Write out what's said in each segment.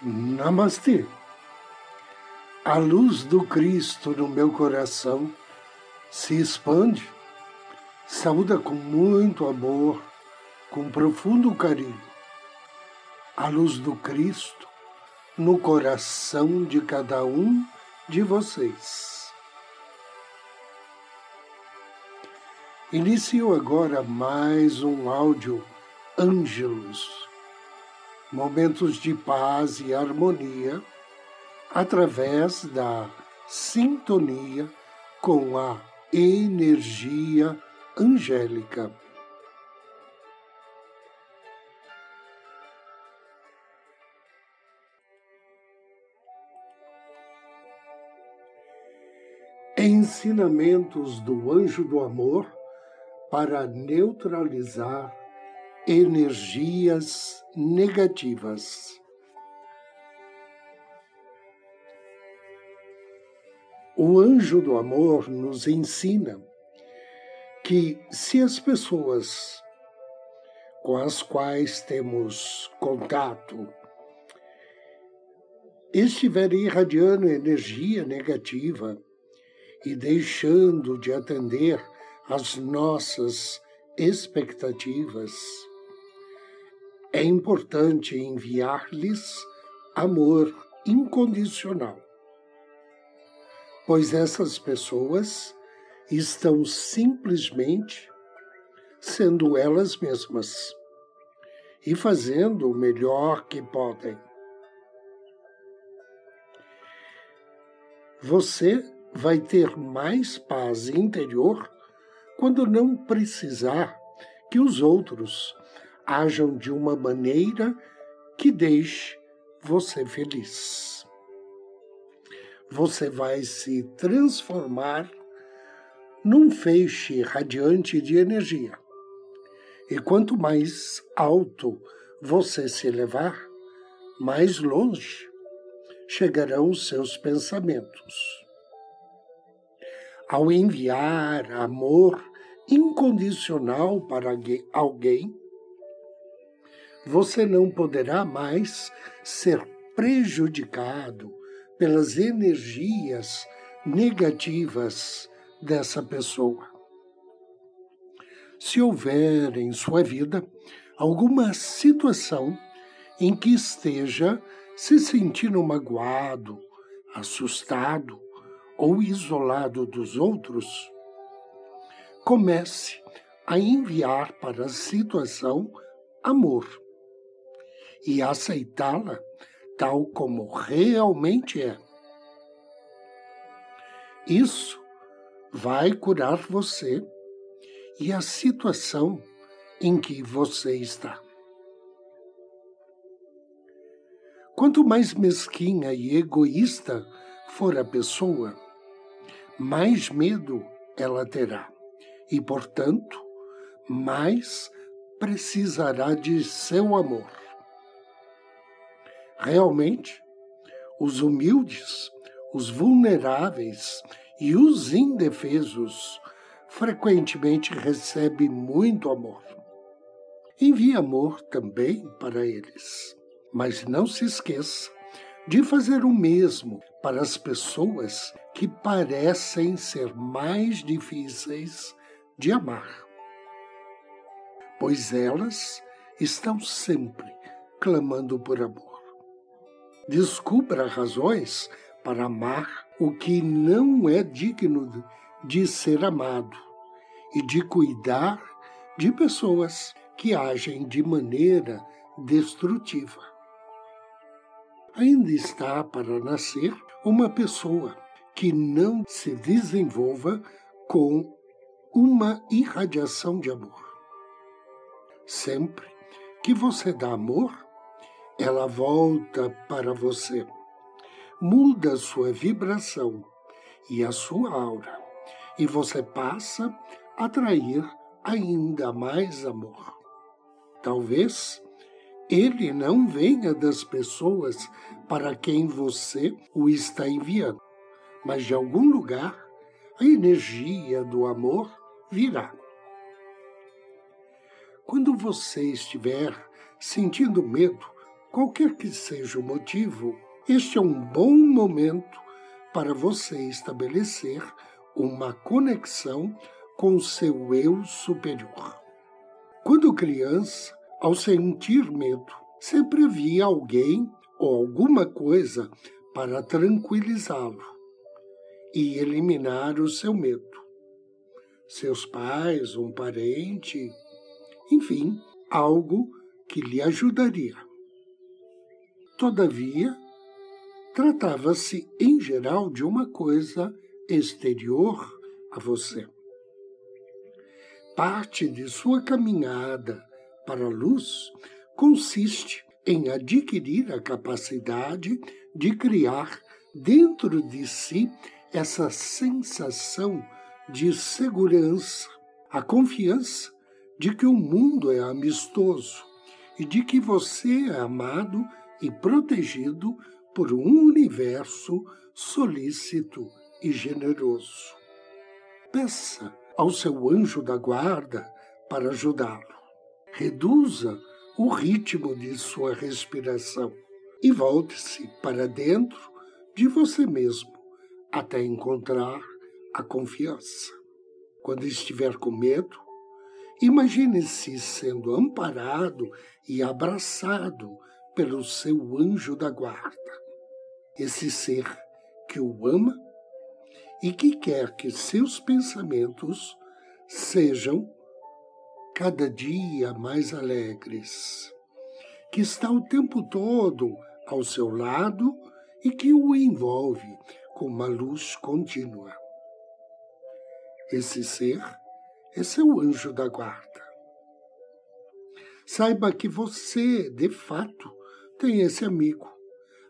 Namastê. A luz do Cristo no meu coração se expande. Saúda com muito amor, com profundo carinho. A luz do Cristo no coração de cada um de vocês. Inicio agora mais um áudio Ângelos, momentos de paz e harmonia através da sintonia com a energia angélica. Ensinamentos do Anjo do Amor para neutralizar energias negativas. O Anjo do Amor nos ensina que, se as pessoas com as quais temos contato estiverem irradiando energia negativa e deixando de atender às nossas expectativas, é importante enviar-lhes amor incondicional, pois essas pessoas estão simplesmente sendo elas mesmas e fazendo o melhor que podem. Você vai ter mais paz interior quando não precisar que os outros ajam de uma maneira que deixe você feliz. Você vai se transformar num feixe radiante de energia. E quanto mais alto você se elevar, mais longe chegarão os seus pensamentos. Ao enviar amor incondicional para alguém, você não poderá mais ser prejudicado pelas energias negativas dessa pessoa. Se houver em sua vida alguma situação em que esteja se sentindo magoado, assustado ou isolado dos outros, comece a enviar para a situação amor e aceitá-la tal como realmente é. Isso vai curar você e a situação em que você está. Quanto mais mesquinha e egoísta for a pessoa, mais medo ela terá e, portanto, mais precisará de seu amor. Realmente, os humildes, os vulneráveis e os indefesos frequentemente recebem muito amor. Envie amor também para eles, mas não se esqueça de fazer o mesmo para as pessoas que parecem ser mais difíceis de amar, pois elas estão sempre clamando por amor. Descubra razões para amar o que não é digno de ser amado e de cuidar de pessoas que agem de maneira destrutiva. Ainda está para nascer uma pessoa que não se desenvolva com uma irradiação de amor. Sempre que você dá amor, ela volta para você, muda sua vibração e a sua aura, e você passa a atrair ainda mais amor. Talvez ele não venha das pessoas para quem você o está enviando, mas de algum lugar a energia do amor virá. Quando você estiver sentindo medo Qualquer que seja o motivo, este é um bom momento para você estabelecer uma conexão com seu eu superior. Quando criança, ao sentir medo, sempre havia alguém ou alguma coisa para tranquilizá-lo e eliminar o seu medo. Seus pais, um parente, enfim, algo que lhe ajudaria. Todavia, tratava-se em geral de uma coisa exterior a você. Parte de sua caminhada para a luz consiste em adquirir a capacidade de criar dentro de si essa sensação de segurança, a confiança de que o mundo é amistoso e de que você é amado e protegido por um universo solícito e generoso. Peça ao seu anjo da guarda para ajudá-lo. Reduza o ritmo de sua respiração e volte-se para dentro de você mesmo até encontrar a confiança. Quando estiver com medo, imagine-se sendo amparado e abraçado pelo seu anjo da guarda, esse ser que o ama e que quer que seus pensamentos sejam cada dia mais alegres, que está o tempo todo ao seu lado e que o envolve com uma luz contínua. Esse ser é seu anjo da guarda. Saiba que você, de fato, tem esse amigo,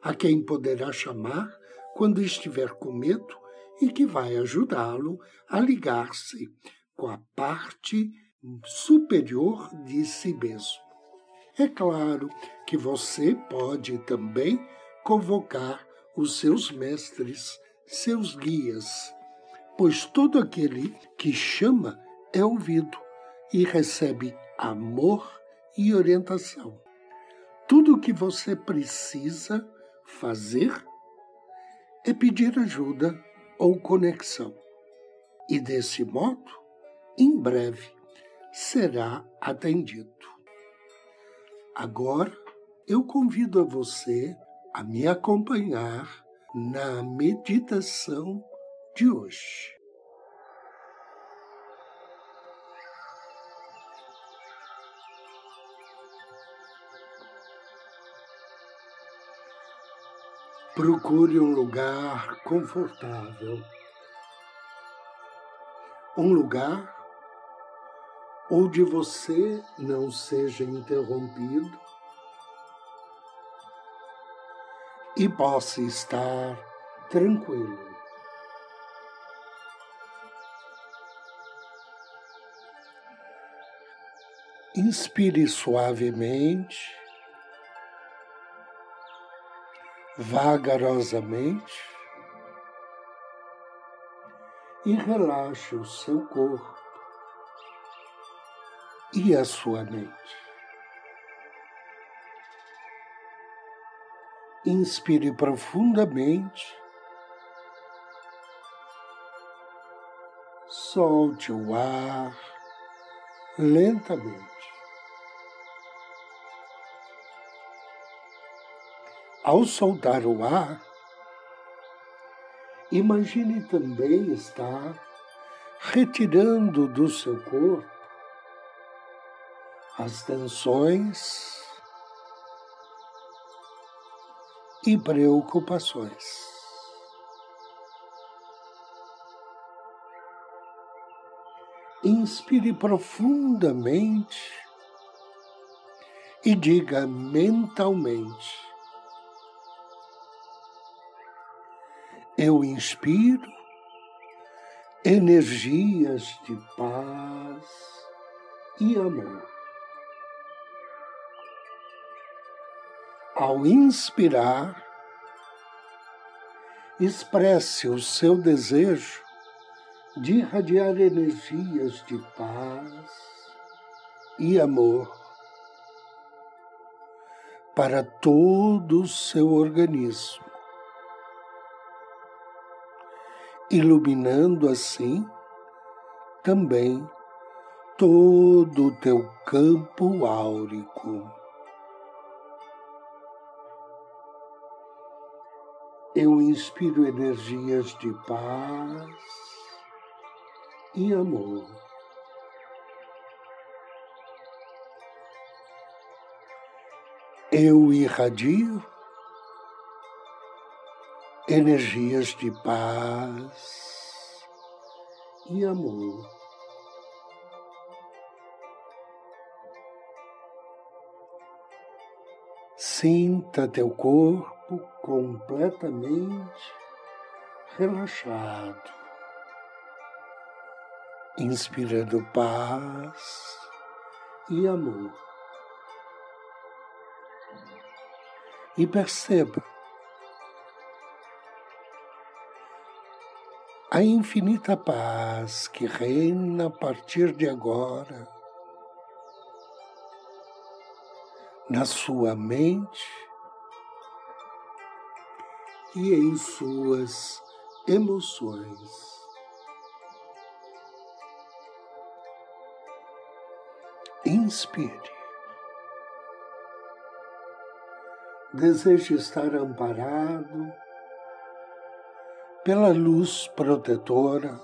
a quem poderá chamar quando estiver com medo e que vai ajudá-lo a ligar-se com a parte superior de si mesmo. É claro que você pode também convocar os seus mestres, seus guias, pois todo aquele que chama é ouvido e recebe amor e orientação. Tudo o que você precisa fazer é pedir ajuda ou conexão. E desse modo, em breve, será atendido. Agora, eu convido a você a me acompanhar na meditação de hoje. Procure um lugar confortável, um lugar onde você não seja interrompido e possa estar tranquilo. Inspire suavemente, vagarosamente, e relaxe o seu corpo e a sua mente. Inspire profundamente, solte o ar lentamente. Ao soltar o ar, imagine também estar retirando do seu corpo as tensões e preocupações. Inspire profundamente e diga mentalmente: eu inspiro energias de paz e amor. Ao inspirar, expresse o seu desejo de irradiar energias de paz e amor para todo o seu organismo, iluminando assim também todo o teu campo áurico. Eu inspiro energias de paz e amor. Eu irradio energias de paz e amor. Sinta teu corpo completamente relaxado, inspirando paz e amor. E perceba a infinita paz que reina a partir de agora na sua mente e em suas emoções. Inspire. Deseje estar amparado pela luz protetora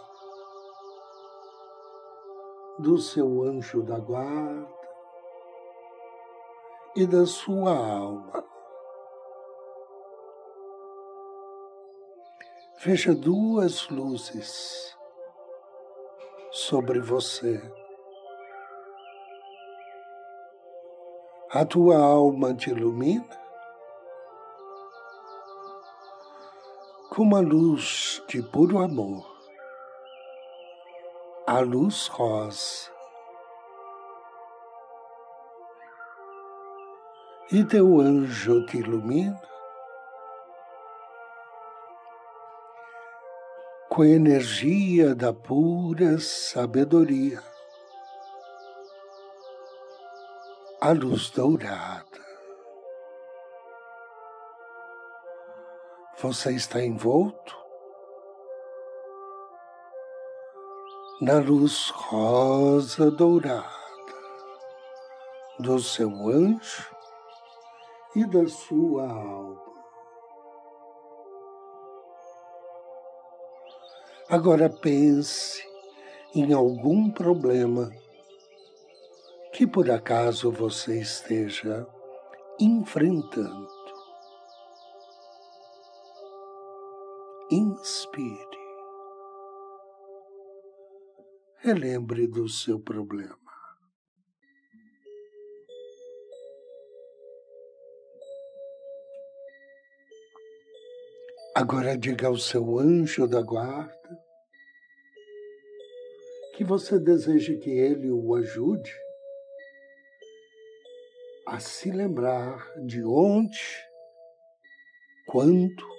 do seu anjo da guarda e da sua alma. Veja duas luzes sobre você. A tua alma te ilumina com uma luz de puro amor, a luz rosa. E teu anjo te ilumina com a energia da pura sabedoria, a luz dourada. Você está envolto na luz rosa dourada do seu anjo e da sua alma. Agora pense em algum problema que por acaso você esteja enfrentando. Inspire. Relembre do seu problema. Agora diga ao seu anjo da guarda que você deseja que ele o ajude a se lembrar de onde, quando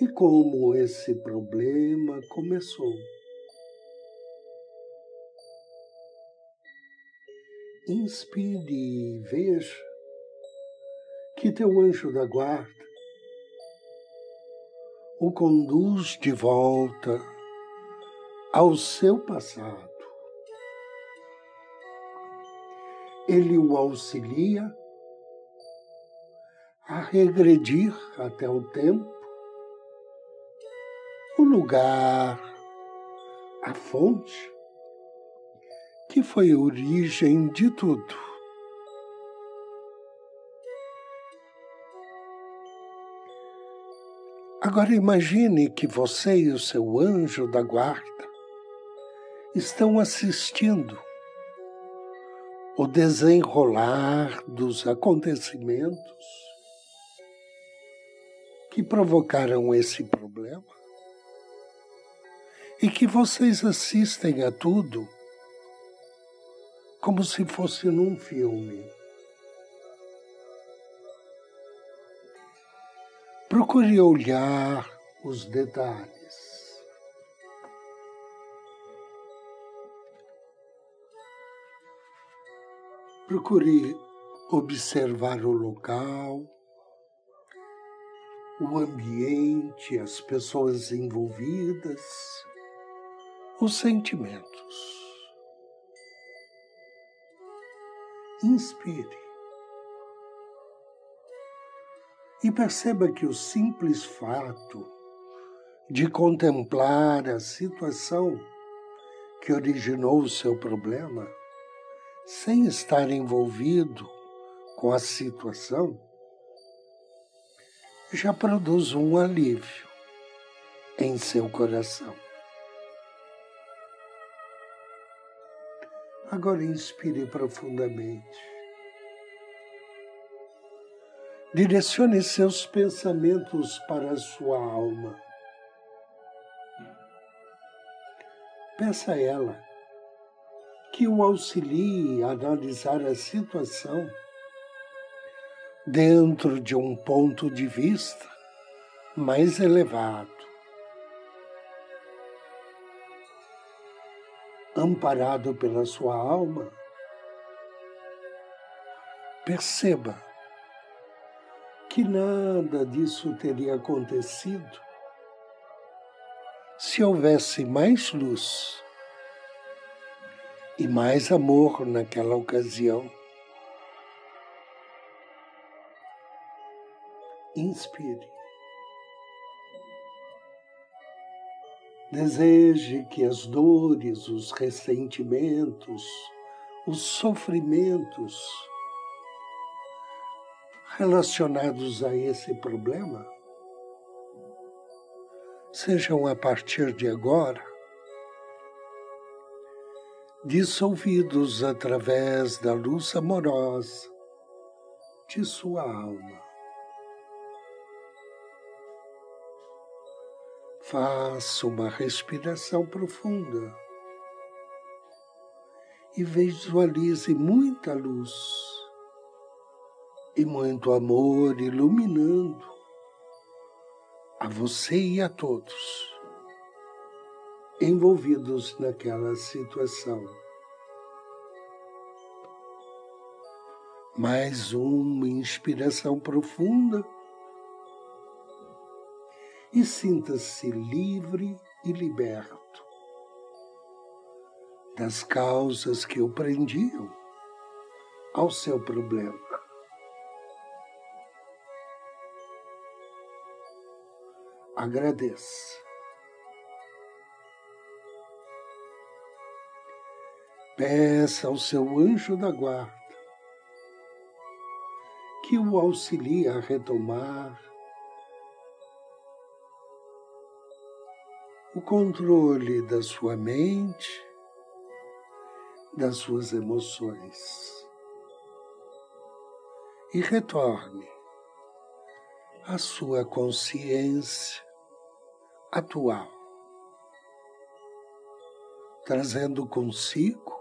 e como esse problema começou. Inspire e veja que teu anjo da guarda o conduz de volta ao seu passado. Ele o auxilia a regredir até o tempo, o lugar, a fonte que foi a origem de tudo. Agora imagine que você e o seu anjo da guarda estão assistindo o desenrolar dos acontecimentos que provocaram esse problema e que vocês assistem a tudo como se fosse num filme. Procure olhar os detalhes. Procure observar o local, o ambiente, as pessoas envolvidas, os sentimentos. Inspire e perceba que o simples fato de contemplar a situação que originou o seu problema, sem estar envolvido com a situação, já produz um alívio em seu coração. Agora inspire profundamente. Direcione seus pensamentos para a sua alma. Peça a ela que o auxilie a analisar a situação dentro de um ponto de vista mais elevado, amparado pela sua alma. Perceba que nada disso teria acontecido se houvesse mais luz e mais amor naquela ocasião. Inspire. Deseje que as dores, os ressentimentos, os sofrimentos relacionados a esse problema sejam, a partir de agora, dissolvidos através da luz amorosa de sua alma. Faça uma respiração profunda e visualize muita luz e muito amor iluminando a você e a todos envolvidos naquela situação. Mais uma inspiração profunda. E sinta-se livre e liberto das causas que o prendiam ao seu problema. Agradeça. Peça ao seu anjo da guarda que o auxilie a retomar o controle da sua mente, das suas emoções, e retorne à sua consciência atual, trazendo consigo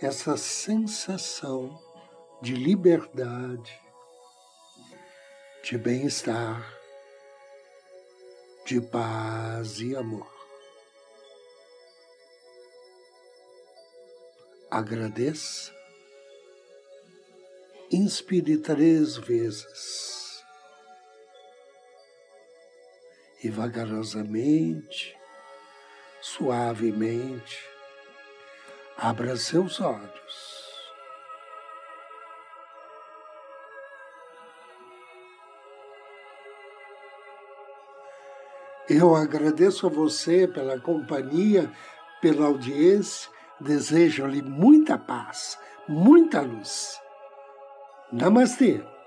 essa sensação de liberdade, de bem-estar, de paz e amor. Agradeça. Inspire 3 vezes. E vagarosamente, suavemente, abra seus olhos. Eu agradeço a você pela companhia, pela audiência. Desejo-lhe muita paz, muita luz. Namastê!